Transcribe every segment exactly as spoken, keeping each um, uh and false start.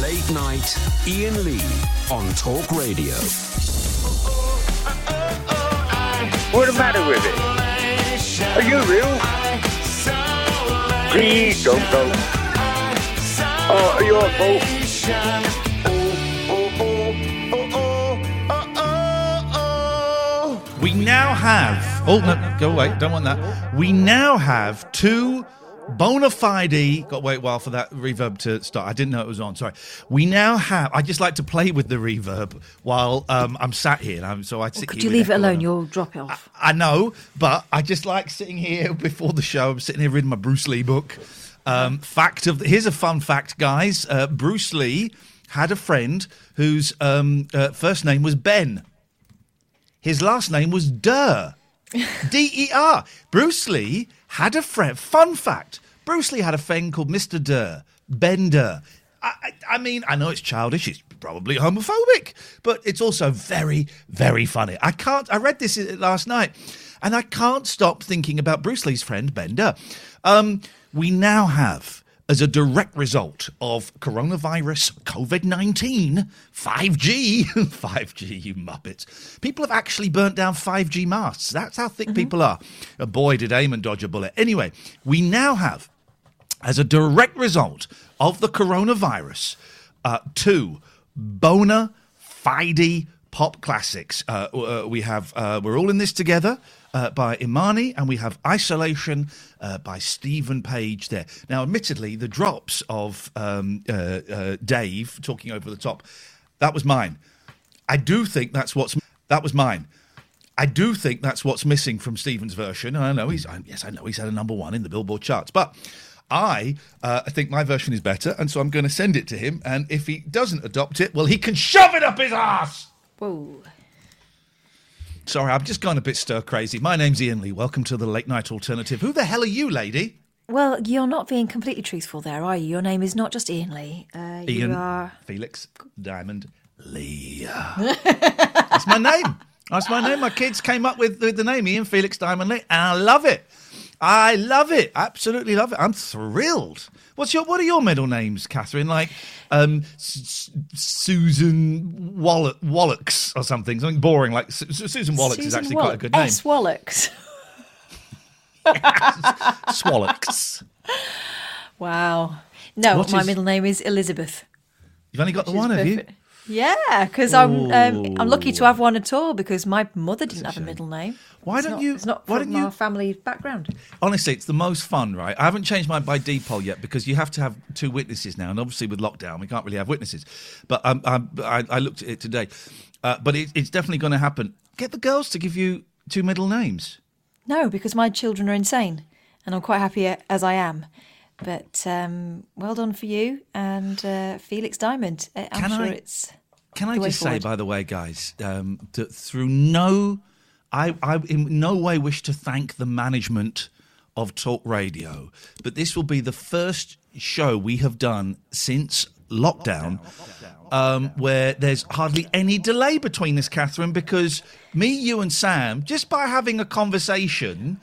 Late night, Iain Lee on Talk Radio. What's the matter with it? Are you real? Please don't go. Oh, are you a fool? We now have... Oh, no, no, go away. Don't want that. We now have two... Bona fide, got to wait a while for that reverb to start. I didn't know it was on, sorry. We now have, I just like to play with the reverb while um, I'm sat here. And I'm, so I sit well, could here you leave it alone? You'll drop it off. I, I know, but I just like sitting here before the show. I'm sitting here reading my Bruce Lee book. Um, fact of, here's a fun fact, guys. Uh, Bruce Lee had a friend whose um, uh, first name was Ben. His last name was Der. D E R. Bruce Lee had a friend. Fun fact. Bruce Lee had a friend called Mister Der, Ben Der. I, I, I mean, I know it's childish. It's probably homophobic, but it's also very, very funny. I can't. I read this last night, and I can't stop thinking about Bruce Lee's friend Ben Der. Um, we now have, as a direct result of coronavirus, COVID nineteen, five G, five G, you muppets, people have actually burnt down five G masts. That's how thick mm-hmm. people are. Oh boy, did Eamon dodge a bullet. Anyway, we now have, as a direct result of the coronavirus, uh, two bona fide pop classics. Uh, uh, we have uh, We're All in This Together, Uh, by Imani, and we have Isolation uh, by Stephen Page there. Now, admittedly, the drops of um, uh, uh, Dave talking over the top, that was mine. I do think that's what's... That was mine. I do think that's what's missing from Stephen's version, and I know he's... I, yes, I know he's had a number one in the Billboard charts, but I, uh, I think my version is better, and so I'm going to send it to him, and if he doesn't adopt it, well, he can shove it up his arse! Whoa. Sorry, I've just gone a bit stir-crazy. My name's Iain Lee. Welcome to the Late Night Alternative. Who the hell are you, lady? Well, you're not being completely truthful there, are you? Your name is not just Iain Lee. Uh, Iain you are... Felix Diamond Lee. That's my name. That's my name. My kids came up with the name Iain Felix Diamond Lee, and I love it. I love it. Absolutely love it. I'm thrilled. What's your? What are your middle names, Catherine? Like um, S- Susan Wallach, Wallachs or something. Something boring like S- Susan Wallachs Susan is actually Wallach. Quite a good name. S. Wallachs. Swallachs. Wow. No, what my is... middle name is Elizabeth. You've only got the one, perfect. Have you? Yeah, because I'm um, I'm lucky to have one at all because my mother didn't have a middle name. Why don't you? It's not from our family background. Honestly, it's the most fun, right? I haven't changed mine by depol yet because you have to have two witnesses now, and obviously with lockdown we can't really have witnesses. But um, I, I looked at it today, uh, but it, it's definitely going to happen. Get the girls to give you two middle names. No, because my children are insane, and I'm quite happy as I am. But um, well done for you and uh, Felix Diamond. I'm can sure I, it's. Can I just forward. say, by the way, guys, um, that through no, I, I in no way wish to thank the management of Talk Radio, but this will be the first show we have done since lockdown, lockdown um, where there's hardly any delay between us, Catherine, because me, you, and Sam, just by having a conversation.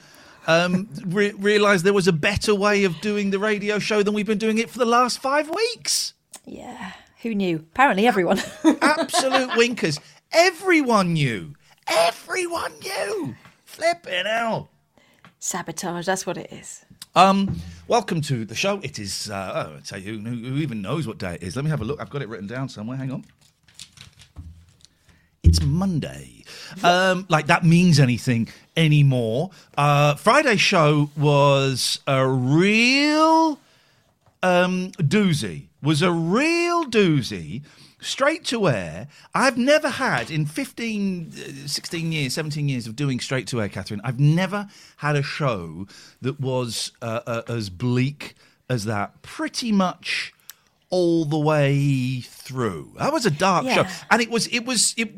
Um, re- realised there was a better way of doing the radio show than we've been doing it for the last five weeks. Yeah, who knew? Apparently everyone. Absolute winkers. Everyone knew. Everyone knew. Flipping hell. Sabotage, that's what it is. Um, Welcome to the show. It is, uh, oh, I tell you, who, who even knows what day it is? Let me have a look. I've got it written down somewhere. Hang on. It's Monday. Um, like that means anything anymore. Uh, Friday's show was a real um, doozy. Was a real doozy. Straight to air. I've never had in fifteen, sixteen years, seventeen years of doing straight to air, Catherine, I've never had a show that was uh, uh, as bleak as that. Pretty much all the way through. That was a dark yeah. show. And it was, it was, it,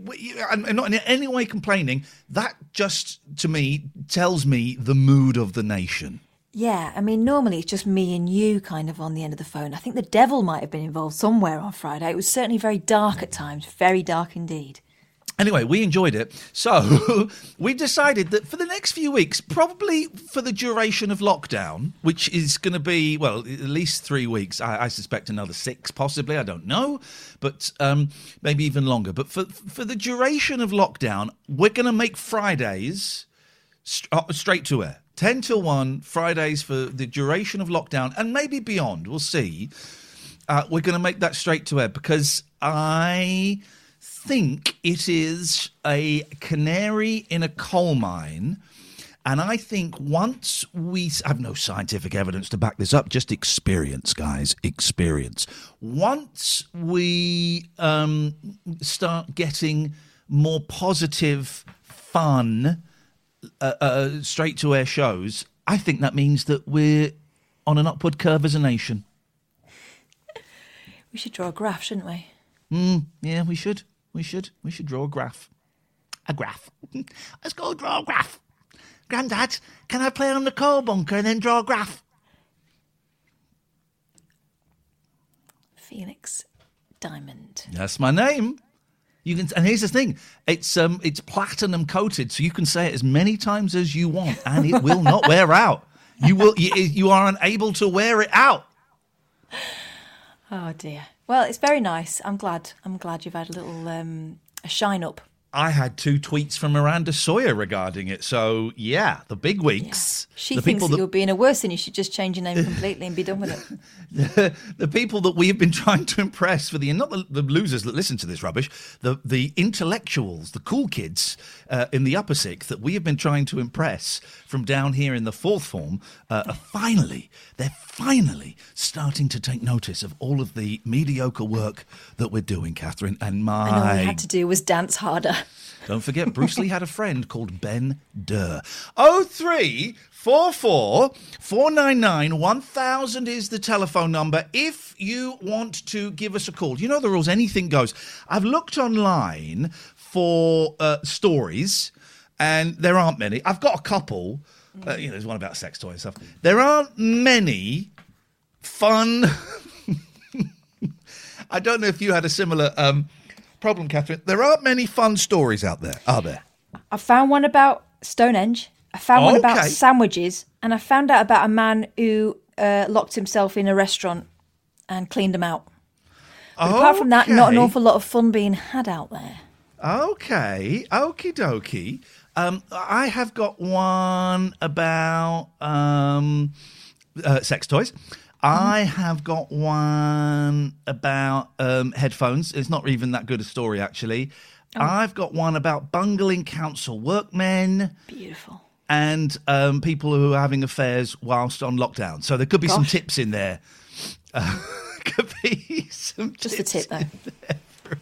I'm not in any way complaining. That just, to me, tells me the mood of the nation. Yeah, I mean, normally it's just me and you kind of on the end of the phone. I think the devil might have been involved somewhere on Friday. It was certainly very dark at times, very dark indeed. Anyway, we enjoyed it. So we've decided that for the next few weeks, probably for the duration of lockdown, which is going to be, well, at least three weeks, I, I suspect another six possibly, I don't know, but um, maybe even longer. But for, for the duration of lockdown, we're going to make Fridays st- straight to air. ten to one, Fridays for the duration of lockdown and maybe beyond. We'll see. Uh, we're going to make that straight to air because I think it is a canary in a coal mine. And I think once we... I have no scientific evidence to back this up. Just experience, guys. Experience. Once we um, start getting more positive fun... Uh, uh, straight to air shows, I think that means that we're on an upward curve as a nation. We should draw a graph, shouldn't we? Mm, yeah, we should. We should. We should draw a graph. A graph. Let's go draw a graph. Grandad, can I play on the coal bunker and then draw a graph? Felix Diamond. That's my name. You can, and here's the thing, it's um, it's platinum coated, so you can say it as many times as you want, and it will not wear out. You will, you, you are unable to wear it out. Oh dear. Well, it's very nice. I'm glad. I'm glad you've had a little um, a shine up. I had two tweets from Miranda Sawyer regarding it. So yeah, the big weeks. Yeah. She the thinks that, that you're being a worse and you should just change your name completely and be done with it. the, the people that we have been trying to impress for the, not the, the losers that listen to this rubbish, the, the intellectuals, the cool kids uh, in the upper sixth that we have been trying to impress from down here in the fourth form, uh, are finally, they're finally starting to take notice of all of the mediocre work that we're doing, Catherine. And my... And all we had to do was dance harder. Don't forget, Bruce Lee had a friend called Ben Der. oh three four four, four nine nine, one thousand is the telephone number if you want to give us a call. You know the rules, anything goes. I've looked online for uh, stories, and there aren't many. I've got a couple. Uh, you know, there's one about sex toys and stuff. There aren't many fun... I don't know if you had a similar... Um, problem, Catherine. There aren't many fun stories out there, are there? I found one about Stonehenge. I found okay. one about sandwiches, and I found out about a man who uh, locked himself in a restaurant and cleaned them out. But okay. apart from that, not an awful lot of fun being had out there. Okay, okie dokie. Um, I have got one about um, uh, sex toys. I have got one about um, headphones. It's not even that good a story, actually. Oh. I've got one about bungling council workmen. Beautiful. And um, people who are having affairs whilst on lockdown. So there could be Gosh. some tips in there. Uh, could be some Just tips. Just a tip, though.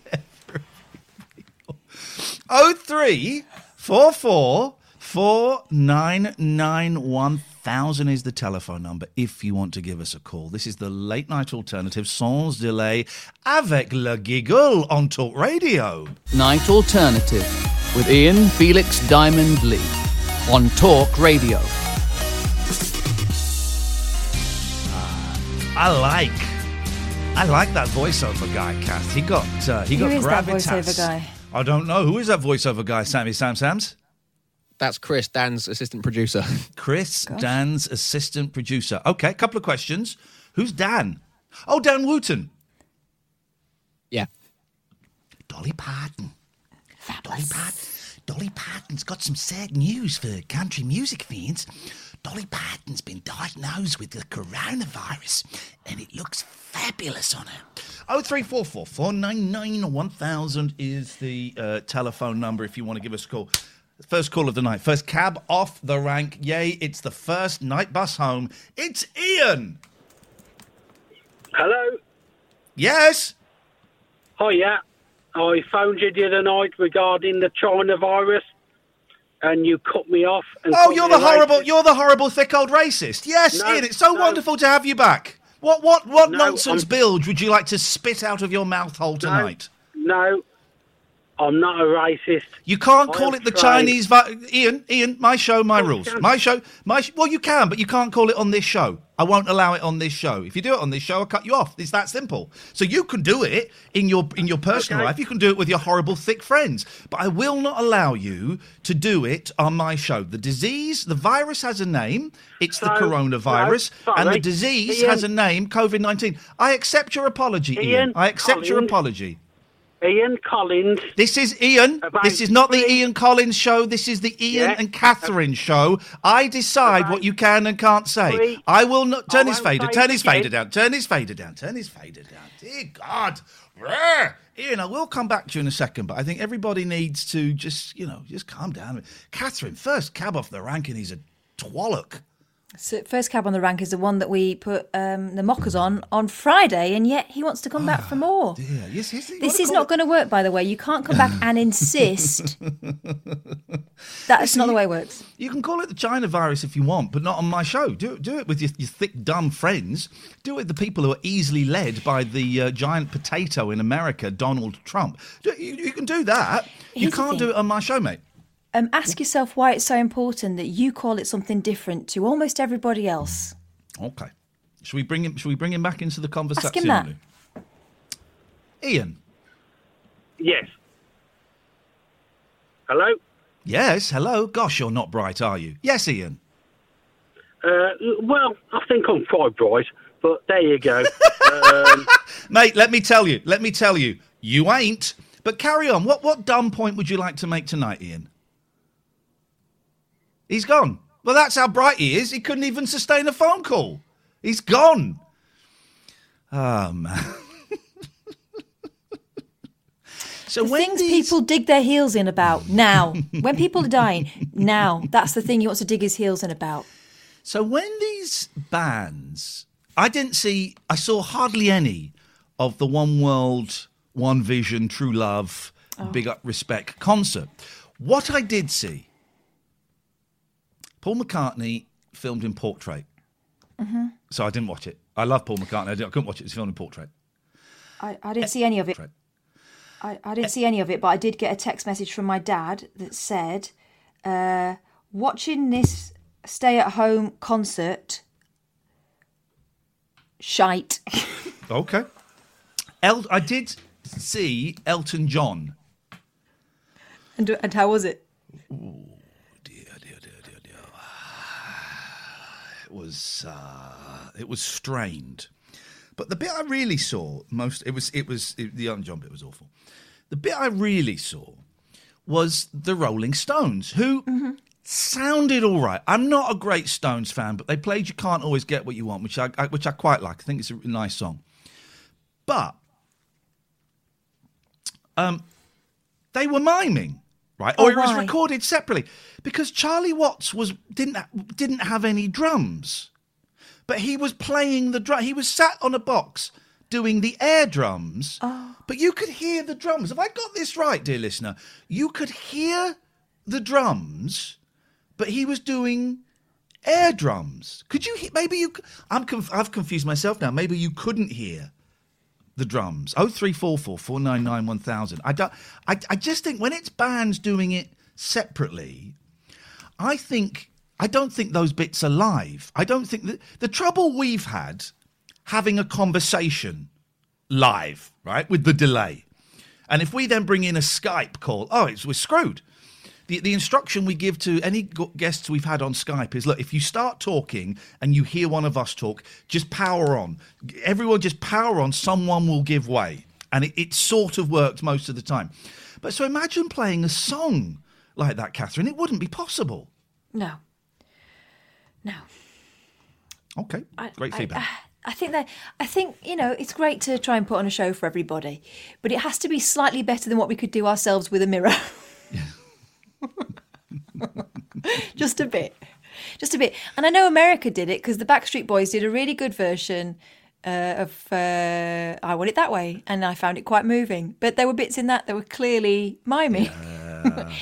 Oh, three, four, four, four, nine, nine, one. one thousand is the telephone number if you want to give us a call. This is the late night alternative, sans delay, avec le giggle on Talk Radio. Night alternative with Iain Felix Diamond Lee on Talk Radio. Uh, I like, I like that voiceover guy, Kath. He got, uh, he got gravitas. Who is that voiceover guy? I don't know. Who is that voiceover guy, Sammy Sam Sams? That's Chris, Dan's assistant producer. Chris, Gosh. Dan's assistant producer. Okay, a couple of questions. Who's Dan? Oh, Dan Wootton. Yeah. Dolly Parton. Fabulous. Dolly Parton. Dolly Parton's got some sad news for country music fans. Dolly Parton's been diagnosed with the coronavirus and it looks fabulous on her. oh three four four, four nine nine, one thousand is the uh, telephone number if you want to give us a call. First call of the night. First cab off the rank. Yay, it's the first night bus home. It's Iain. Hello? Yes? Hi, yeah. I phoned you the other night regarding the China virus, and you cut me off. And oh, you're the horrible, racist. you're the horrible thick old racist. Yes, no, Iain, it's so no. wonderful to have you back. What, what, what no, nonsense I'm... bilge would you like to spit out of your mouth hole tonight? No, no. I'm not a racist. You can't call it the tried. Chinese vi- Iain, Iain, my show, my oh, rules. My show, my sh- well, you can, but you can't call it on this show. I won't allow it on this show. If you do it on this show, I'll cut you off. It's that simple. So you can do it in your in your personal okay. life. You can do it with your horrible thick friends. But I will not allow you to do it on my show. The disease, the virus has a name. It's so, the coronavirus. No, and the disease Iain, has a name, COVID nineteen. I accept your apology, Iain. Iain. I accept Collins. your apology. Iain Collins. This is Iain. This is not the Iain Collins show. This is the Iain yeah. and Catherine show. I decide what you can and can't say. Three. I will not. Turn his fader. Turn his fader down. Turn his fader down. Turn his fader down. Dear God. Brr. Iain, I will come back to you in a second, but I think everybody needs to just, you know, just calm down. Catherine, first cab off the rank, and he's a twallock. So first cab on the rank is the one that we put um, the mockers on on Friday, and yet he wants to come oh, back for more. Dear. Yes, yes, this is not going to work, by the way. You can't come back and insist. That's see, not the way it works. You can call it the China virus if you want, but not on my show. Do, do it with your, your thick, dumb friends. Do it with the people who are easily led by the uh, giant potato in America, Donald Trump. Do, you, you can do that. Here's you can't do it on my show, mate. Um, ask yourself why it's so important that you call it something different to almost everybody else. Okay. Should we bring him, should we bring him back into the conversation? Ask him that. Iain? Yes. Hello? Yes, hello. Gosh, you're not bright, are you? Yes, Iain? Uh, well, I think I'm quite bright, but there you go. um... Mate, let me tell you, let me tell you, you ain't. But carry on. What, what dumb point would you like to make tonight, Iain? He's gone. Well, that's how bright he is. He couldn't even sustain a phone call. He's gone. Oh, man. So the when things these... people dig their heels in about now. When people are dying, now. That's the thing he wants to dig his heels in about. So when these bans... I didn't see... I saw hardly any of the One World, One Vision, True Love, oh. Big Up Respect concert. What I did see... Paul McCartney filmed in Portrait, mm-hmm. so I didn't watch it. I love Paul McCartney. I, I couldn't watch it. It was filmed in Portrait. I, I didn't see any of it. I, I didn't see any of it, but I did get a text message from my dad that said, uh, watching this stay-at-home concert, shite. Okay. El- I did see Elton John. And, and how was it? Ooh. was uh, it was strained, but the bit I really saw most it was it was it, the Elton John bit was awful. The bit I really saw was the Rolling Stones, who mm-hmm. sounded all right. I'm not a great Stones fan, but they played "You Can't Always Get What You Want," which I, I which I quite like. I think it's a nice song, but um, they were miming. Right, or oh, it was recorded separately because Charlie Watts was didn't didn't have any drums, but he was playing the drum. He was sat on a box doing the air drums, oh. but you could hear the drums. Have I got this right, dear listener? You could hear the drums, but he was doing air drums. Could you? Hear, maybe you. I'm. Conf, I've confused myself now. Maybe you couldn't hear. The drums. oh three four four, four nine nine, one thousand. I don't. I, I just think when it's bands doing it separately, I think I don't think those bits are live. I don't think that the trouble we've had having a conversation live, right, with the delay, and if we then bring in a Skype call, oh, it's we're screwed. The the instruction we give to any guests we've had on Skype is, look, if you start talking and you hear one of us talk, just power on. Everyone just power on. Someone will give way. And it, it sort of worked most of the time. But so imagine playing a song like that, Catherine. It wouldn't be possible. No. No. Okay, I, great I, feedback. I, I think that I think you know it's great to try and put on a show for everybody, but it has to be slightly better than what we could do ourselves with a mirror. Just a bit, just a bit. And I know America did it because the Backstreet Boys did a really good version uh, of uh, "I Want It That Way," and I found it quite moving. But there were bits in that that were clearly miming. Yeah.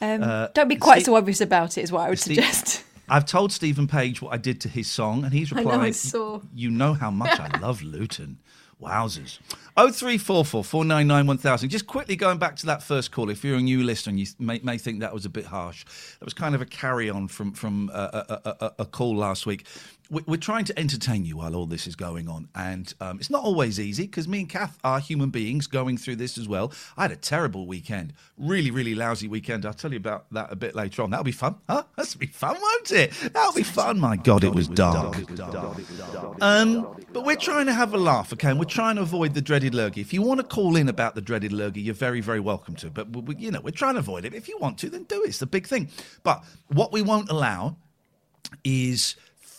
um, uh, don't be quite Steve, so obvious about it, is what I would Steve, suggest. I've told Stephen Page what I did to his song, and he's replied, I know, I "You know how much I love Luton." Wowzers. oh three four four, four nine nine, one thousand. Just quickly going back to that first call, if you're a new listener and you may, may think that was a bit harsh, that was kind of a carry-on from, from uh, a, a, a call last week. We're trying to entertain you while all this is going on, and um, it's not always easy because me and Kath are human beings going through this as well. I had a terrible weekend, really, really lousy weekend. I'll tell you about that a bit later on. That'll be fun, huh? That'll be fun, won't it? That'll be fun. My God, it was dark. Um, but we're trying to have a laugh, okay? And we're trying to avoid the dreaded lurgy. If you want to call in about the dreaded lurgy, you're very, very welcome to. But we, you know, we're trying to avoid it. If you want to, then do it. It's the big thing. But what we won't allow is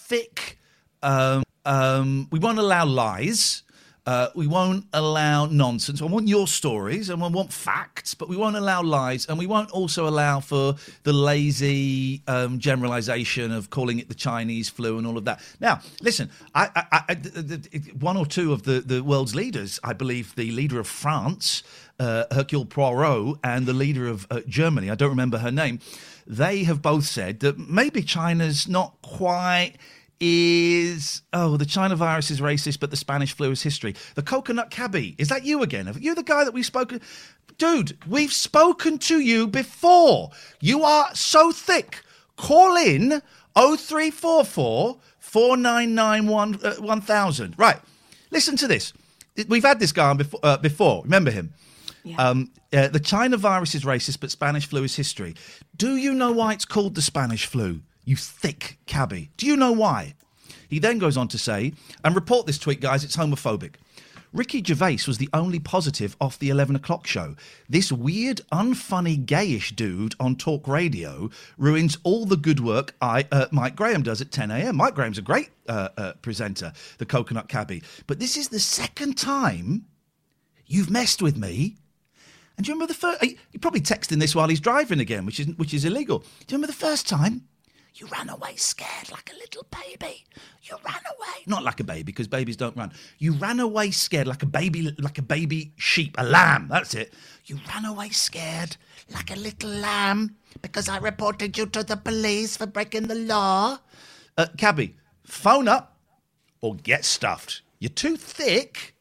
thick. Um, um, we won't allow lies. Uh, we won't allow nonsense. I want your stories and I want facts, but we won't allow lies. And we won't also allow for the lazy um, generalization of calling it the Chinese flu and all of that. Now, listen, I, I, I, the, the, one or two of the, the world's leaders, I believe the leader of France, uh, Hercule Poirot, and the leader of uh, Germany, I don't remember her name, they have both said that maybe China's not quite... is, oh, the China virus is racist, but the Spanish flu is history. The coconut cabbie, is that you again? Are you the guy that we've spoken... Dude, we've spoken to you before. You are so thick. Call in oh three four four, four nine nine, one thousand. Right, listen to this. We've had this guy on before. Uh, before. Remember him? Yeah. Um, uh, the China virus is racist, but Spanish flu is history. Do you know why it's called the Spanish flu? You thick cabbie. Do you know why? He then goes on to say, and report this tweet, guys, it's homophobic. Ricky Gervais was the only positive off the eleven o'clock show. This weird, unfunny, gayish dude on Talk Radio ruins all the good work I, uh, Mike Graham does at ten a.m. Mike Graham's a great uh, uh, presenter, the coconut cabbie. But this is the second time you've messed with me. And do you remember the first... You're probably texting this while he's driving again, which is, which is illegal. Do you remember the first time? You ran away scared like a little baby. You ran away. Not like a baby, because babies don't run. You ran away scared like a baby, like a baby sheep, a lamb. That's it. You ran away scared like a little lamb because I reported you to the police for breaking the law. Uh, cabbie, phone up or get stuffed. You're too thick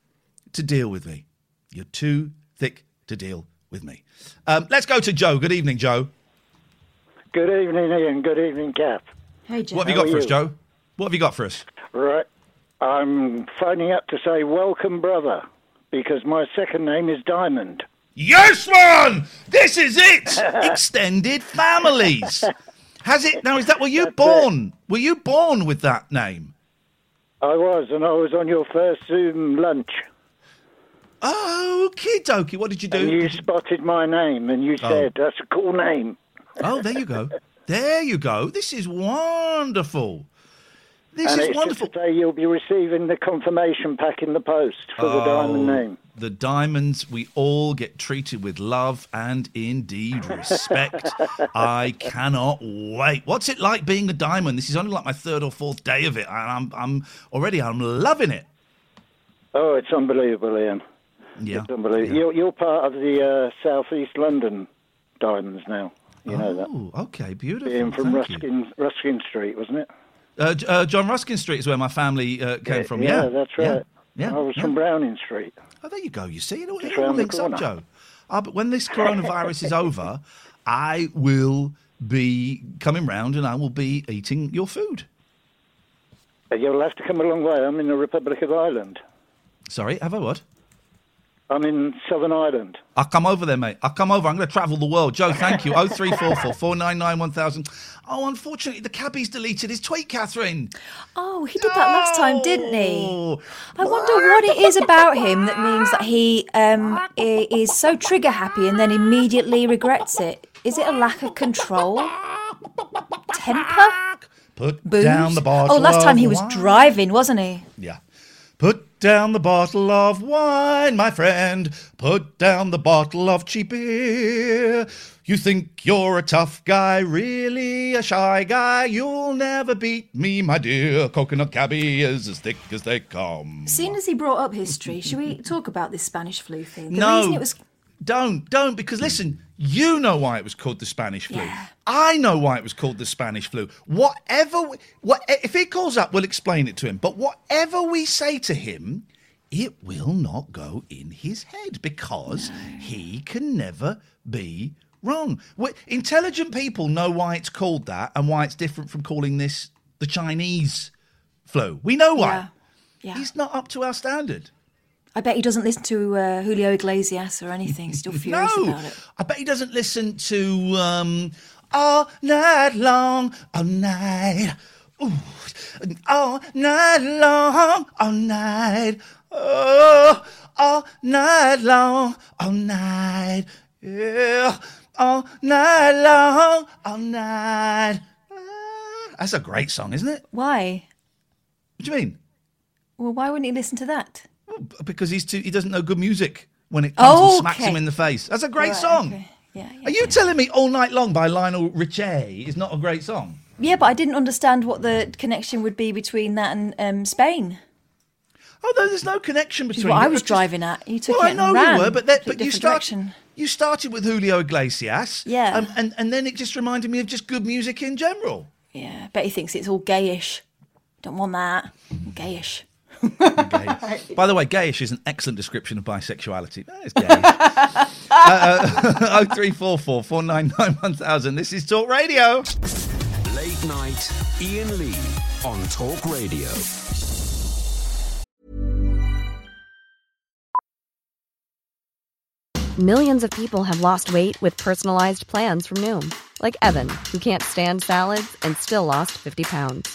to deal with me. You're too thick to deal with me. Um, let's go to Joe. Good evening, Joe. Good evening, Iain. Good evening, Kath. Hey, Joe. What have you got for us, Joe? What have you got for us? Right. I'm phoning up to say welcome, brother, because my second name is Diamond. Yes, man! This is it! Extended families. Has it? Now, is that, were you That's born? It. Were you born with that name? I was, and I was on your first Zoom lunch. Oh, okie dokie. What did you do? And you spotted my name, and you said, oh. That's a cool name. Oh, there you go. There you go. This is wonderful. This and is it's wonderful. Just to say you'll be receiving the confirmation pack in the post for oh, the diamond name. The diamonds, we all get treated with love and indeed respect. I cannot wait. What's it like being a diamond? This is only like my third or fourth day of it. I'm, I'm already, I'm loving it. Oh, it's unbelievable, Iain. Yeah. It's unbelievable. Yeah. You're, you're part of the uh, Southeast London Diamonds now. You know oh, that. Okay, beautiful. Being from Thank Ruskin you. Ruskin Street, wasn't it? Uh, uh, John Ruskin Street is where my family uh, came yeah, from. Yeah, yeah, that's right. Yeah, yeah I was yeah. from Browning Street. Oh, there you go. You see, it all, it all links up, Joe. Uh, but when this coronavirus is over, I will be coming round and I will be eating your food. You'll have to come a long way. I'm in the Republic of Ireland. Sorry, have I what? I'm in Southern Ireland. I'll come over there, mate. I'll come over. I'm going to travel the world. Joe, thank you. oh three four four, four nine nine, one thousand. Oh, unfortunately, the cabbie's deleted his tweet, Catherine. Oh, he did that last time, didn't he? I wonder what it is about him that means that he um, is so trigger-happy and then immediately regrets it. Is it a lack of control? Temper? Put Booze? Down the bottle. Oh, last time he was wine. Driving, wasn't he? Yeah. Put down the bottle of wine, my friend. Put down the bottle of cheap beer. You think you're a tough guy, really a shy guy. You'll never beat me, my dear. Coconut cabbie is as thick as they come. Seeing as he brought up history, should we talk about this Spanish flu thing? The no, reason it was... don't, don't, because listen... You know why it was called the Spanish flu. Yeah. I know why it was called the Spanish flu. Whatever, we, what if he calls up, we'll explain it to him. But whatever we say to him, it will not go in his head because no. he can never be wrong. We're, intelligent people know why it's called that and why it's different from calling this the Chinese flu. We know why. Yeah. Yeah. He's not up to our standard. I bet he doesn't listen to uh, Julio Iglesias or anything. Still furious no, about it. I bet he doesn't listen to um, all night long, all night. Ooh. All night long, all night. Oh, all night long, all night. Yeah, all night long, all night. Ah. That's a great song, isn't it? Why? What do you mean? Well, why wouldn't he listen to that? Because he's too, he doesn't know good music when it comes oh, and smacks okay. him in the face. That's a great right, song. Okay. Yeah, yeah, Are you yeah. telling me All Night Long by Lionel Richie is not a great song? Yeah, but I didn't understand what the connection would be between that and um, Spain. Oh, no, there's no connection between them. What I was just, driving at. You took well, it and I know ran, you were, but, that, but you, start, you started with Julio Iglesias. Yeah. Um, and, and then it just reminded me of just good music in general. Yeah, I bet he thinks it's all gayish. Don't want that. Gayish. By the way, gayish is an excellent description of bisexuality. That is gayish. uh, oh three four four, four nine nine, one thousand. This is Talk Radio. Late night, Iain Lee on Talk Radio. Millions of people have lost weight with personalized plans from Noom, like Evan, who can't stand salads and still lost fifty pounds.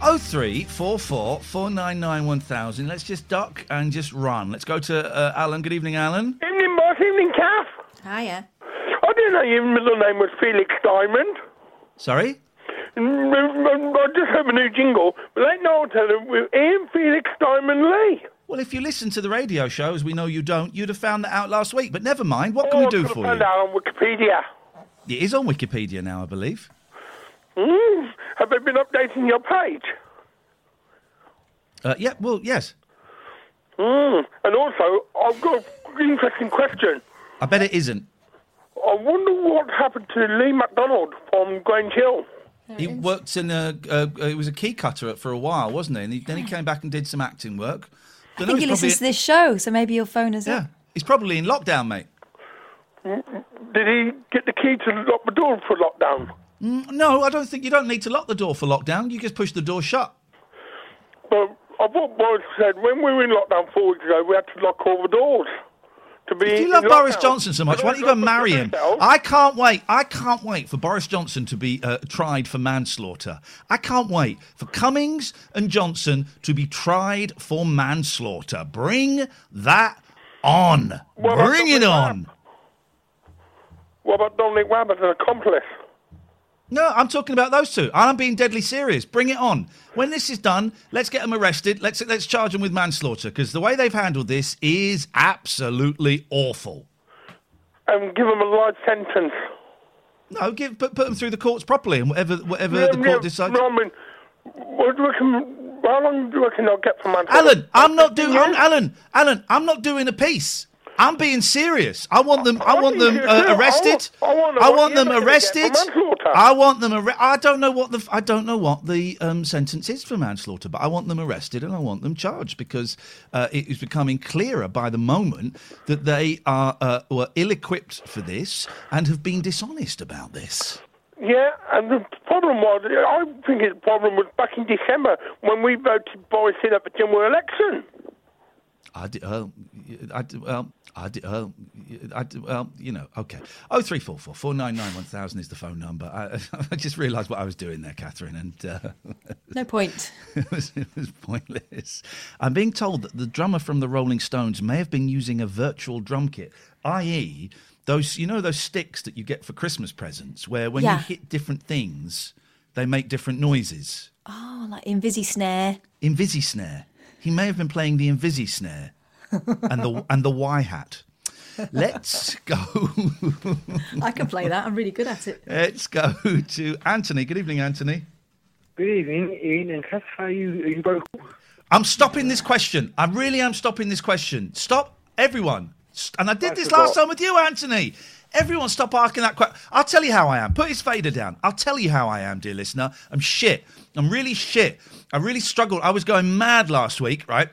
oh three four four, four nine nine, one thousand. Let's just duck and just run. Let's go to uh, Alan. Good evening, Alan. Evening, boss. Evening, Kath. Hiya. I didn't know your middle name was Felix Diamond. Sorry? I just have a new jingle. But late night alternative with Iain Felix Diamond Lee. Well, if you listen to the radio show, as we know you don't, you'd have found that out last week. But never mind. What can oh, we do for you? I found out on Wikipedia. It is on Wikipedia now, I believe. Mm. Have they been updating your page? Uh, yeah, well, yes. Mm. And also, I've got an interesting question. I bet it isn't. I wonder what happened to Lee MacDonald from Grange Hill. He worked in a... Uh, he was a key cutter for a while, wasn't he? And he, then he came back and did some acting work. I, I think he listens in... to this show, so maybe your phone is yeah. up. He's probably in lockdown, mate. Did he get the key to lock the door for lockdown? No, I don't think you don't need to lock the door for lockdown. You just push the door shut. Well, I thought Boris said when we were in lockdown four weeks ago, we had to lock all the doors to be. If you love Boris lockdown. Johnson so much, why don't you go and marry him? I can't wait. I can't wait for Boris Johnson to be uh, tried for manslaughter. I can't wait for Cummings and Johnson to be tried for manslaughter. Bring that on. Well, bring it on. Wab? What about Dominic Wab as an accomplice? No, I'm talking about those two. I'm being deadly serious. Bring it on. When this is done, let's get them arrested. Let's let's charge them with manslaughter, because the way they've handled this is absolutely awful. And um, give them a large sentence. No, give put, put them through the courts properly, and whatever whatever yeah, the court yeah, decides. No, I mean, what, what can, how long do I can I get for manslaughter? Alan, I'm not doing. I'm, Alan, Alan, I'm not doing a piece. I'm being serious. I want them. I, I want them uh, arrested. I want, I want, I want them arrested. I want them. Arre- I don't know what the. I don't know what the um, sentence is for manslaughter, but I want them arrested and I want them charged, because uh, it is becoming clearer by the moment that they are uh, were ill-equipped for this and have been dishonest about this. Yeah, and the problem was, I think the problem was back in December when we voted Boris in at the general election. I did. Uh, I did. Well. I did, uh, I did, well, you know, okay. Oh three four four four nine nine one thousand is the phone number. I, I just realised what I was doing there, Catherine, and uh, no point. it, was, it was pointless. I'm being told that the drummer from the Rolling Stones may have been using a virtual drum kit, that is, those you know those sticks that you get for Christmas presents, where when yeah. you hit different things, they make different noises. Oh, like Invisi Snare. Invisi Snare. He may have been playing the Invisi Snare. and the and the Y-hat. Let's go. I can play that. I'm really good at it. Let's go to Anthony. Good evening, Anthony. Good evening, Ian and Kath. How are you? Are you both? I'm stopping this question. I really am stopping this question. Stop, everyone. And I did I this forgot. last time with you, Anthony. Everyone stop asking that question. I'll tell you how I am. Put his fader down. I'll tell you how I am, dear listener. I'm shit. I'm really shit. I really struggled. I was going mad last week, right?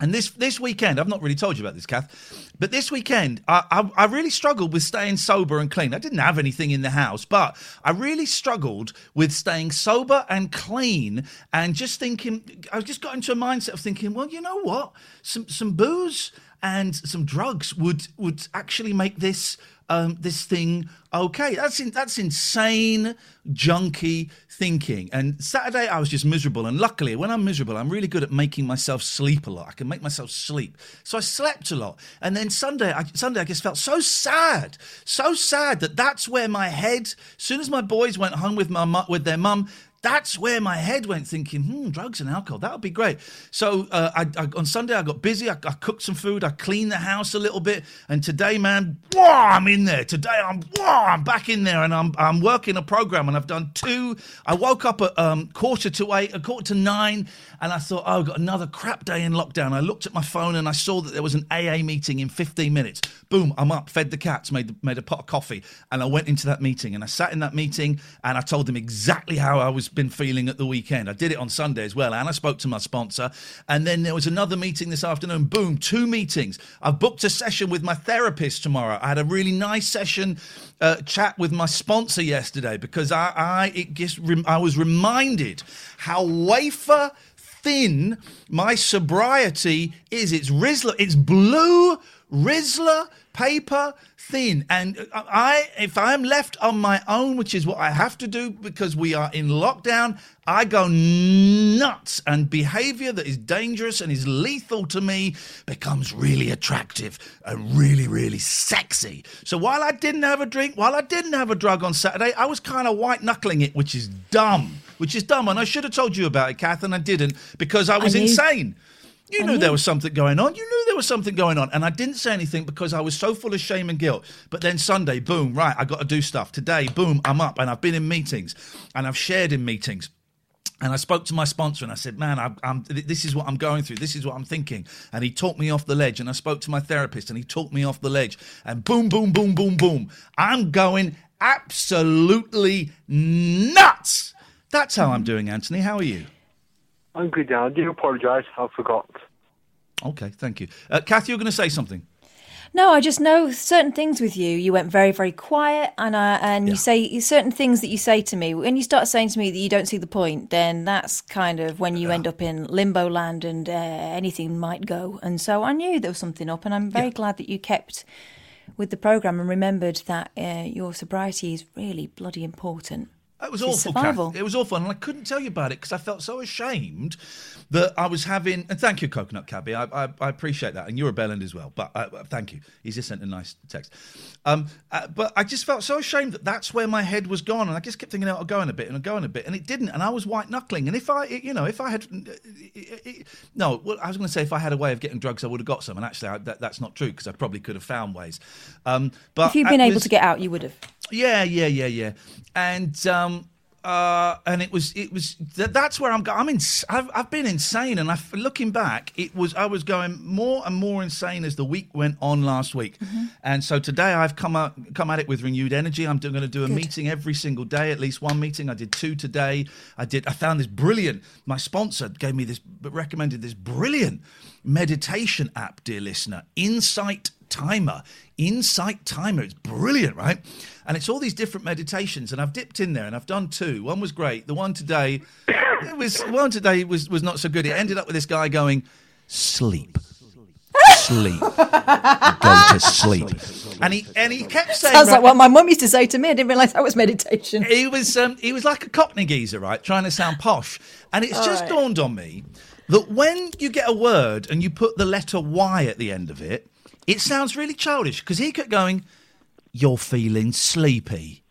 And this this weekend, I've not really told you about this, Kath, but this weekend, I, I, I really struggled with staying sober and clean. I didn't have anything in the house, but I really struggled with staying sober and clean and just thinking, I just got into a mindset of thinking, well, you know what? Some some booze and some drugs would would actually make this um, this thing okay. That's in, that's insane, junky thinking. And Saturday I was just miserable, and luckily when I'm miserable I'm really good at making myself sleep a lot. I can make myself sleep, so I slept a lot. And then Sunday I, Sunday I just felt so sad so sad that that's where my head, as soon as my boys went home with my mu- with their mum, that's where my head went, thinking, hmm, drugs and alcohol, that would be great. So uh, I, I, on Sunday I got busy, I, I cooked some food, I cleaned the house a little bit, and today, man, whoa, I'm in there. Today I'm whoa, I'm back in there, and I'm I'm working a programme, and I've done two. I woke up at um, quarter to eight, a quarter to nine, and I thought, oh, I've got another crap day in lockdown. I looked at my phone and I saw that there was an A A meeting in fifteen minutes. Boom, I'm up, fed the cats, made, made a pot of coffee, and I went into that meeting, and I sat in that meeting, and I told them exactly how I was been feeling at the weekend. I did it on Sunday as well, and I spoke to my sponsor, and then there was another meeting this afternoon. Boom, two meetings. I've booked a session with my therapist tomorrow. I had a really nice session uh, chat with my sponsor yesterday, because I, I it just I was reminded how wafer thin my sobriety is. It's Rizla, it's blue Rizla paper thin, and I, if I'm left on my own, which is what I have to do because we are in lockdown, I go nuts, and behaviour that is dangerous and is lethal to me becomes really attractive and really, really sexy. So while I didn't have a drink, while I didn't have a drug on Saturday, I was kind of white-knuckling it, which is dumb, which is dumb, and I should have told you about it, Kath, and I didn't, because I was I knew- insane. You knew there was something going on. You knew there was something going on. And I didn't say anything because I was so full of shame and guilt. But then Sunday, boom, right, I got to do stuff. Today, boom, I'm up, and I've been in meetings, and I've shared in meetings. And I spoke to my sponsor and I said, man, I, I'm, this is what I'm going through. This is what I'm thinking. And he talked me off the ledge. And I spoke to my therapist and he talked me off the ledge. And boom, boom, boom, boom, boom. I'm going absolutely nuts. That's how I'm doing, Anthony. How are you? I'm good now. I do apologise. I forgot. Okay, thank you. Uh, Kath, you were going to say something. No, I just know certain things with you. You went very, very quiet, and I, and yeah. you say certain things that you say to me. When you start saying to me that you don't see the point, then that's kind of when you yeah. end up in limbo land, and uh, anything might go. And so I knew there was something up, and I'm very yeah. glad that you kept with the programme and remembered that uh, your sobriety is really bloody important. It was awful, Kath. It was awful, and I couldn't tell you about it because I felt so ashamed that I was having... And thank you, Coconut Cabby. I, I, I appreciate that, and you're a bellend as well, but uh, thank you. He's just sent a nice text. Um, uh, but I just felt so ashamed that that's where my head was gone, and I just kept thinking, oh, I'll go in a bit, and I'll go in a bit, and it didn't, and I was white-knuckling. And if I, you know, if I had... It, it, no, well, I was going to say if I had a way of getting drugs, I would have got some, and actually I, that, that's not true because I probably could have found ways. Um, but if you'd been able was, to get out, you would have. Yeah, yeah, yeah, yeah. And um, uh, and it was it was th- that's where I'm going. I'm in. I've, I've been insane, and I looking back, it was I was going more and more insane as the week went on last week. Mm-hmm. And so today I've come out come at it with renewed energy. I'm going to do a Good. meeting every single day, at least one meeting. I did two today. I did. I found this brilliant. My sponsor gave me this, recommended this brilliant meditation app, dear listener, Insight Timer. Insight Timer. It's brilliant, right? And it's all these different meditations, and I've dipped in there, and I've done two. One was great. The one today, it was one today was, was not so good. It ended up with this guy going, sleep, sleep, go to sleep. And he and he kept saying, sounds right, like what my mum used to say to me. I didn't realise that was meditation. He was um, he was like a Cockney geezer, right, trying to sound posh. And it's all just right. dawned on me that when you get a word and you put the letter Y at the end of it, it sounds really childish, because he kept going, you're feeling sleepy.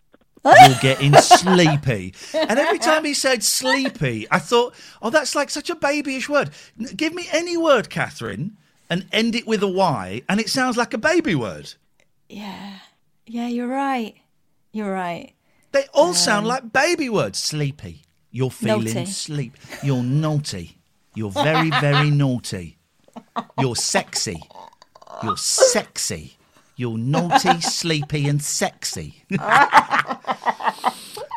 You're getting sleepy. And every time he said sleepy, I thought, oh, that's like such a babyish word. Give me any word, Catherine, and end it with a Y, and it sounds like a baby word. Yeah. Yeah, you're right. You're right. They all um, sound like baby words. Sleepy. You're feeling naughty. sleep. You're naughty. You're very, very naughty. You're sexy. You're sexy. You're naughty, sleepy, and sexy. uh,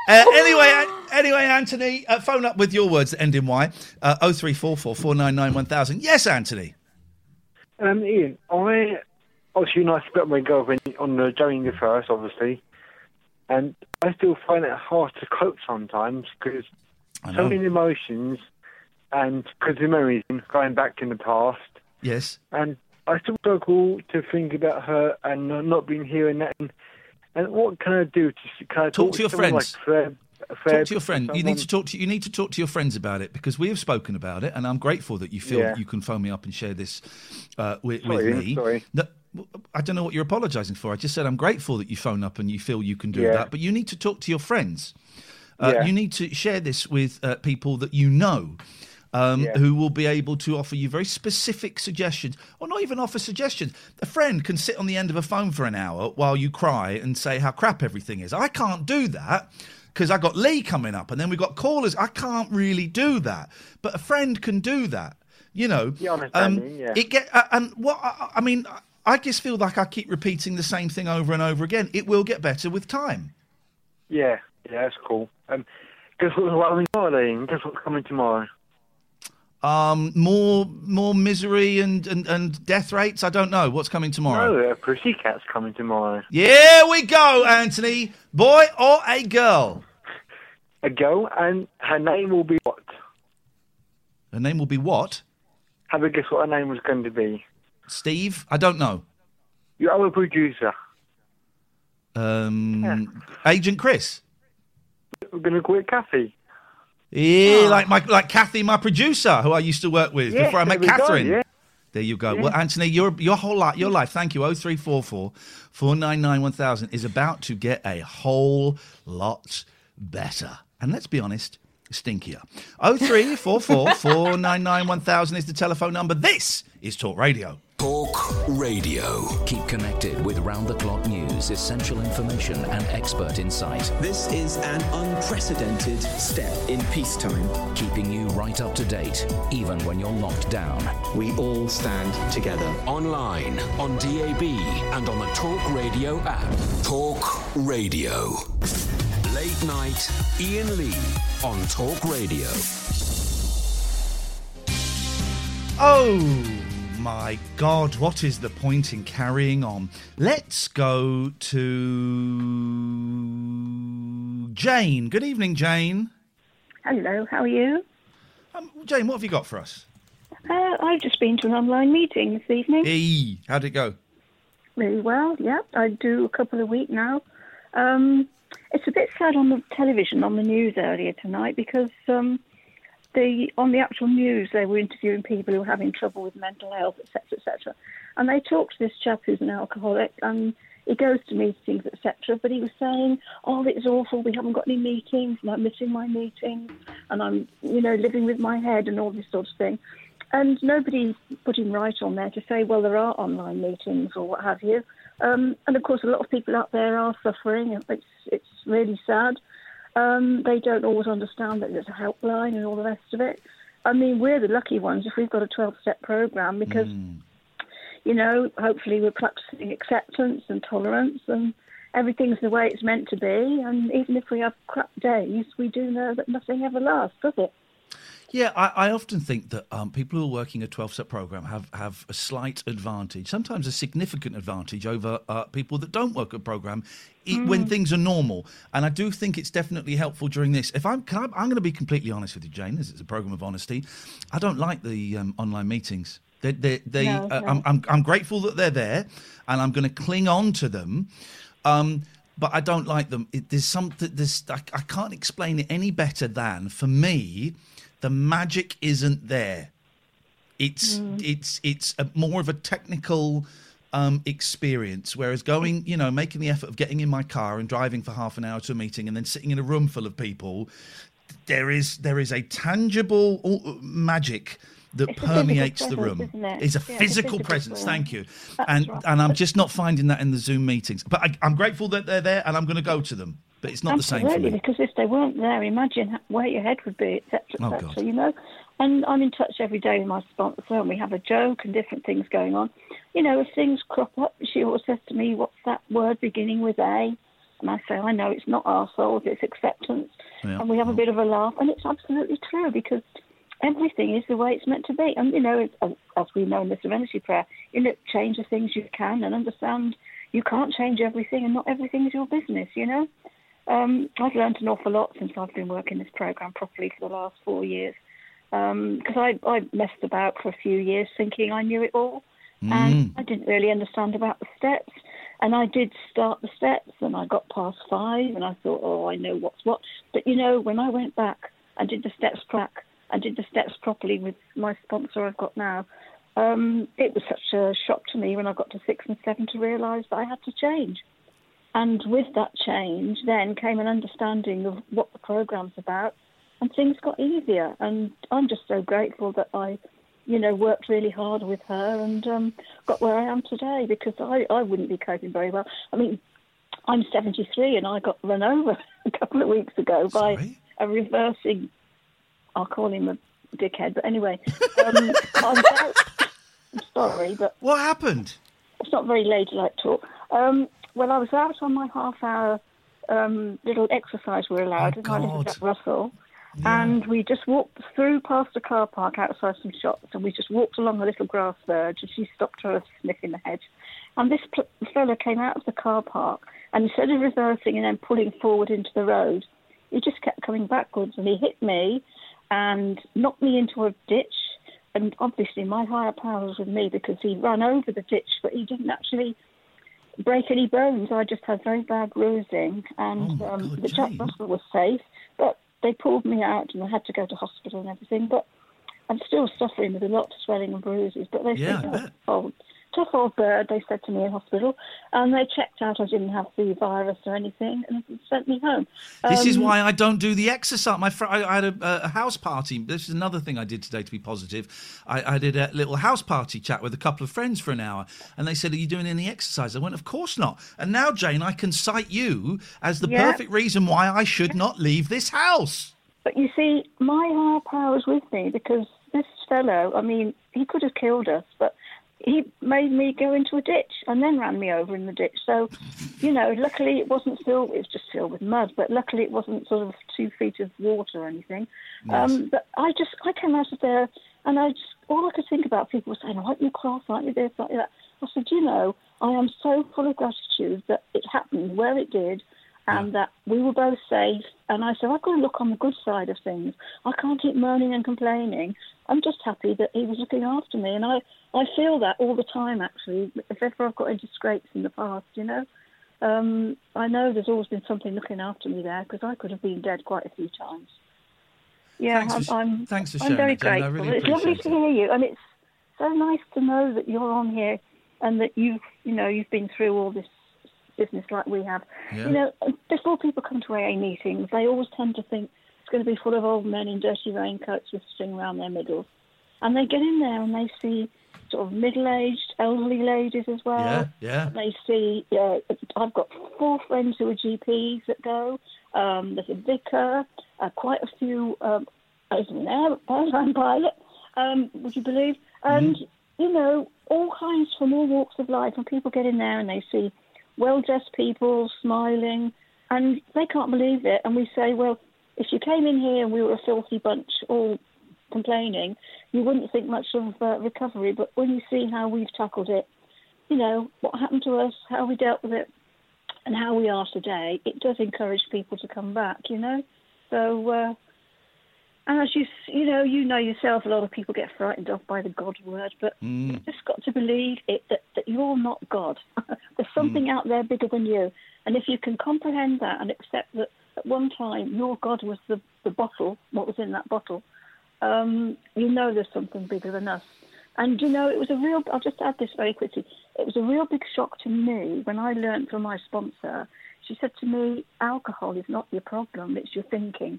anyway, anyway, Anthony, uh, phone up with your words that end in Y. Uh, oh three four four, four nine nine, one thousand. Yes, Anthony. Um, Ian, I obviously nice to get my girlfriend on the January the first, obviously, and I still find it hard to cope sometimes because so many emotions, and because the memories going back in the past. Yes, and I still struggle to think about her and not being here and that. And, and what can I do? To, can I talk, talk to your friends. Like Fred, Fred, talk to your friend. Someone? You need to talk to you need to talk to your friends about it, because we have spoken about it, and I'm grateful that you feel yeah. you can phone me up and share this uh, with, sorry, with me. Sorry. No, I don't know what you're apologising for. I just said I'm grateful that you phone up and you feel you can do yeah. that, but you need to talk to your friends. Uh, yeah. You need to share this with uh, people that you know. Um, yeah. Who will be able to offer you very specific suggestions, or not even offer suggestions. A friend can sit on the end of a phone for an hour while you cry and say how crap everything is. I can't do that because I got Lee coming up, and then we got callers. I can't really do that, but a friend can do that. You know, yeah, um, yeah. it get uh, and what I, I mean. I just feel like I keep repeating the same thing over and over again. It will get better with time. Yeah, yeah, that's cool. Um, guess what I'm doing? Guess what's coming tomorrow? Um, more, more misery and, and, and death rates. I don't know what's coming tomorrow. No, a pussycat's coming tomorrow. Yeah, we go, Anthony. Boy or a girl? A girl, and her name will be what? Her name will be what? Have a guess what her name was going to be. Steve? I don't know. You're our producer. Um, yeah. Agent Chris. We're going to call it Kathy. Yeah, oh. like my like Kathy, my producer, who I used to work with yeah, before I met Catherine. Go, yeah. There you go. Yeah. Well, Anthony, your your whole life, your life, thank you. oh three four four, four nine nine, one thousand is about to get a whole lot better. And let's be honest, stinkier. oh three four four, four nine nine, one thousand is the telephone number. This is Talk Radio. Talk Radio. Keep connected with round-the-clock news, essential information and expert insight. This is an unprecedented step in peacetime. Keeping you right up to date, even when you're locked down. We all stand together. Online, on D A B, and on the Talk Radio app. Talk Radio. Late night, Iain Lee on Talk Radio. Oh... my God, what is the point in carrying on? Let's go to Jane. Good evening, Jane. Hello, how are you? Um, Jane, what have you got for us? Uh, I've just been to an online meeting this evening. Hey, how'd it go? Really well, yeah. I do a couple a week now. Um, it's a bit sad on the television, on the news earlier tonight, because um, the on the actual news they were interviewing people who were having trouble with mental health, et cetera, et cetera. And they talked to this chap who's an alcoholic, and he goes to meetings, et cetera, but he was saying, oh, it's awful, we haven't got any meetings, and I'm missing my meetings, and I'm, you know, living with my head and all this sort of thing. And nobody put him right on there to say, well, there are online meetings or what have you. Um, and, of course, a lot of people out there are suffering. It's it's really sad. Um, they don't always understand that there's a helpline and all the rest of it. I mean, we're the lucky ones if we've got a twelve-step programme because, mm. you know, hopefully we're practising acceptance and tolerance and everything's the way it's meant to be. And even if we have crap days, we do know that nothing ever lasts, does it? Yeah, I, I often think that um, people who are working a twelve-step programme have, have a slight advantage, sometimes a significant advantage over uh, people that don't work a programme mm. when things are normal. And I do think it's definitely helpful during this. If I'm can I, I'm going to be completely honest with you, Jane, as it's a programme of honesty. I don't like the um, online meetings. They, they, they, no, uh, no. I'm, I'm, I'm grateful that they're there, and I'm going to cling on to them. Um But I don't like them. It, there's something. There's I, I can't explain it any better than for me, the magic isn't there. It's mm. it's it's a, more of a technical um, experience. Whereas going, you know, making the effort of getting in my car and driving for half an hour to a meeting and then sitting in a room full of people, there is there is a tangible magic. That it's permeates presence, the room. Isn't it? It's a yeah, physical it's presence. Room. Thank you. That's and right. and I'm just not finding that in the Zoom meetings. But I, I'm grateful that they're there, and I'm going to go to them. But it's not Absolutely, the same for me. Because if they weren't there, imagine where your head would be, et cetera, et cetera. Oh, God. You know, and I'm in touch every day with my sponsor, and we have a joke and different things going on. You know, if things crop up, she always says to me, "What's that word beginning with A?" And I say, "I know it's not arseholes, it's acceptance." Yeah. And we have oh. a bit of a laugh, and it's absolutely true because. Everything is the way it's meant to be. And, you know, as we know in the Serenity Prayer, you know, change the things you can and understand you can't change everything and not everything is your business, you know. Um, I've learned an awful lot since I've been working this programme properly for the last four years because um, I, I messed about for a few years thinking I knew it all mm. and I didn't really understand about the steps. And I did start the steps and I got past five and I thought, oh, I know what's what. But, you know, when I went back and did the steps back, I did the steps properly with my sponsor I've got now. Um, it was such a shock to me when I got to six and seven to realise that I had to change. And with that change then came an understanding of what the programme's about and things got easier. And I'm just so grateful that I, you know, worked really hard with her and um, got where I am today because I, I wouldn't be coping very well. I mean, I'm seventy-three and I got run over a couple of weeks ago Sorry? by a reversing... I'll call him a dickhead, but anyway, um, I'm, about, I'm sorry, but... What happened? It's not very ladylike talk. Um, well, I was out on my half-hour um, little exercise we're allowed, and I live with Jack Russell, yeah. and we just walked through past a car park outside some shops, and we just walked along a little grass verge, and she stopped her sniffing the hedge. And this pl- fella came out of the car park, and instead of reversing and then pulling forward into the road, he just kept coming backwards, and he hit me, and knocked me into a ditch. And obviously my higher power was with me because he ran over the ditch, but he didn't actually break any bones. I just had very bad bruising. And oh um, God, the Jack Russell was safe, but they pulled me out and I had to go to hospital and everything. But I'm still suffering with a lot of swelling and bruises. But they yeah, said, oh, old, tough old bird, they said to me in hospital. And they checked out I didn't have the virus or anything and sent me home. Um, this is why I don't do the exercise. My fr- I, I had a, a house party. This is another thing I did today to be positive. I, I did a little house party chat with a couple of friends for an hour. And they said, are you doing any exercise? I went, of course not. And now, Jane, I can cite you as the yeah. perfect reason why I should not leave this house. But you see, my higher power is with me because this fellow, I mean, he could have killed us, but he made me go into a ditch and then ran me over in the ditch. So, you know, luckily it wasn't filled, it was just filled with mud, but luckily it wasn't sort of two feet of water or anything. Nice. Um, but I just, I came out of there And I just, all I could think about, people were saying, aren't you class, aren't you this, aren't you that? I said, you know, I am so full of gratitude that it happened where it did and yeah. that we were both safe. And I said, I've got to look on the good side of things. I can't keep moaning and complaining. I'm just happy that he was looking after me. And I, I feel that all the time, actually, if ever I've got into scrapes in the past, you know. Um, I know there's always been something looking after me there because I could have been dead quite a few times. Yeah, thanks for, I'm, thanks for I'm sharing very it, grateful. I really it's lovely it. to hear you, and it's so nice to know that you're on here and that you've, you know, you've been through all this business like we have. Yeah. You know, before people come to A A meetings, they always tend to think it's going to be full of old men in dirty raincoats with string around their middles, and they get in there and they see sort of middle-aged, elderly ladies as well. Yeah, yeah. And they see, yeah, I've got four friends who are G Ps that go. Um, there's a vicar, uh, quite a few, um, as an airline pilot, um, would you believe? And, mm. you know, all kinds from all walks of life. And people get in there and they see well-dressed people smiling, and they can't believe it. And we say, well, if you came in here and we were a filthy bunch, all complaining, you wouldn't think much of uh, recovery, but when you see how we've tackled it, you know, what happened to us, how we dealt with it, and how we are today, it does encourage people to come back, you know. So, uh, and as you, you know, you know yourself, a lot of people get frightened off by the God word, but mm. you've just got to believe it, that, that you're not God. There's something mm. out there bigger than you, and if you can comprehend that and accept that at one time your God was the, the bottle, what was in that bottle, Um, you know there's something bigger than us. And, you know, it was a real... I'll just add this very quickly. It was a real big shock to me when I learned from my sponsor. She said to me, alcohol is not your problem, it's your thinking.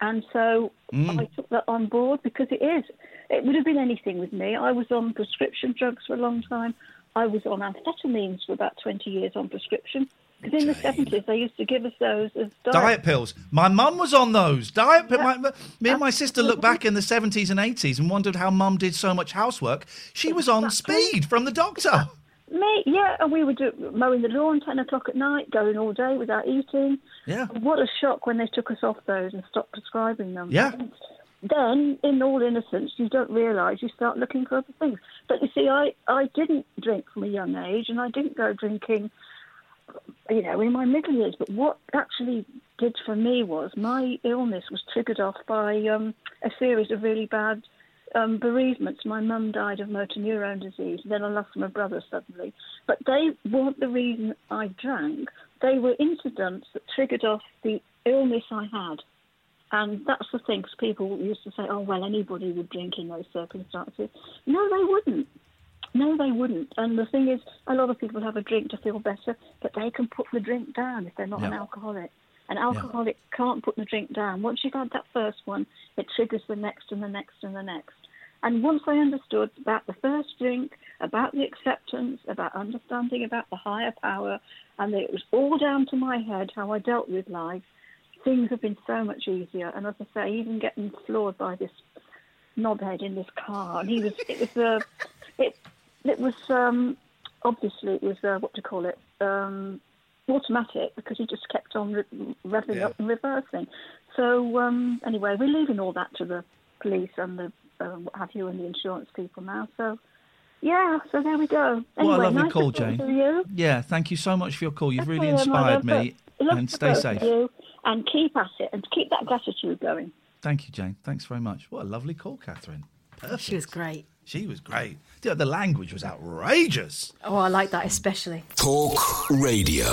And so mm. I took that on board because it is. It would have been anything with me. I was on prescription drugs for a long time. I was on amphetamines for about twenty years on prescription. Because in the seventies, they used to give us those as diet, diet pills. My mum was on those. Diet pills. Yeah. Me and my sister look back in the seventies and eighties and wondered how mum did so much housework. She was on speed from the doctor. Me, yeah, and we were do, mowing the lawn ten o'clock at night, going all day without eating. Yeah. What a shock when they took us off those and stopped prescribing them. Yeah. And then, in all innocence, you don't realise, you start looking for other things. But you see, I, I didn't drink from a young age, and I didn't go drinking... you know, in my middle years. But what actually did for me was my illness was triggered off by um, a series of really bad um, bereavements. My mum died of motor neurone disease. Then I lost my brother suddenly. But they weren't the reason I drank. They were incidents that triggered off the illness I had. And that's the thing, because people used to say, oh, well, anybody would drink in those circumstances. No, they wouldn't. No, they wouldn't. And the thing is, a lot of people have a drink to feel better, but they can put the drink down if they're not yeah. an alcoholic. An alcoholic yeah. can't put the drink down. Once you've had that first one, it triggers the next and the next and the next. And once I understood about the first drink, about the acceptance, about understanding, about the higher power, and that it was all down to my head, how I dealt with life, things have been so much easier. And as I say, even getting floored by this knobhead in this car, and he was, it was a... Uh, it, It was, um, obviously, it was, uh, what do you call it, um, automatic, because he just kept on re- revving yeah. up and reversing. So, um, anyway, we're leaving all that to the police and the uh, what have you and the insurance people now. So, yeah, so there we go. Anyway, what a lovely nice call, Jane. You. Yeah, thank you so much for your call. You've okay, really inspired well, me. And stay safe. You and keep at it and keep that gratitude going. Thank you, Jane. Thanks very much. What a lovely call, Catherine. Perfect. She was great. She was great. The language was outrageous. Oh, I like that especially. Talk Radio.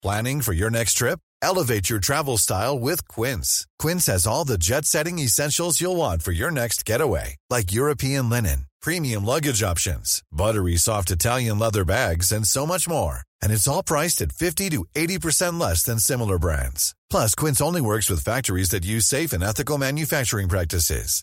Planning for your next trip? Elevate your travel style with Quince. Quince has all the jet-setting essentials you'll want for your next getaway, like European linen, premium luggage options, buttery soft Italian leather bags, and so much more. And it's all priced at fifty to eighty percent less than similar brands. Plus, Quince only works with factories that use safe and ethical manufacturing practices.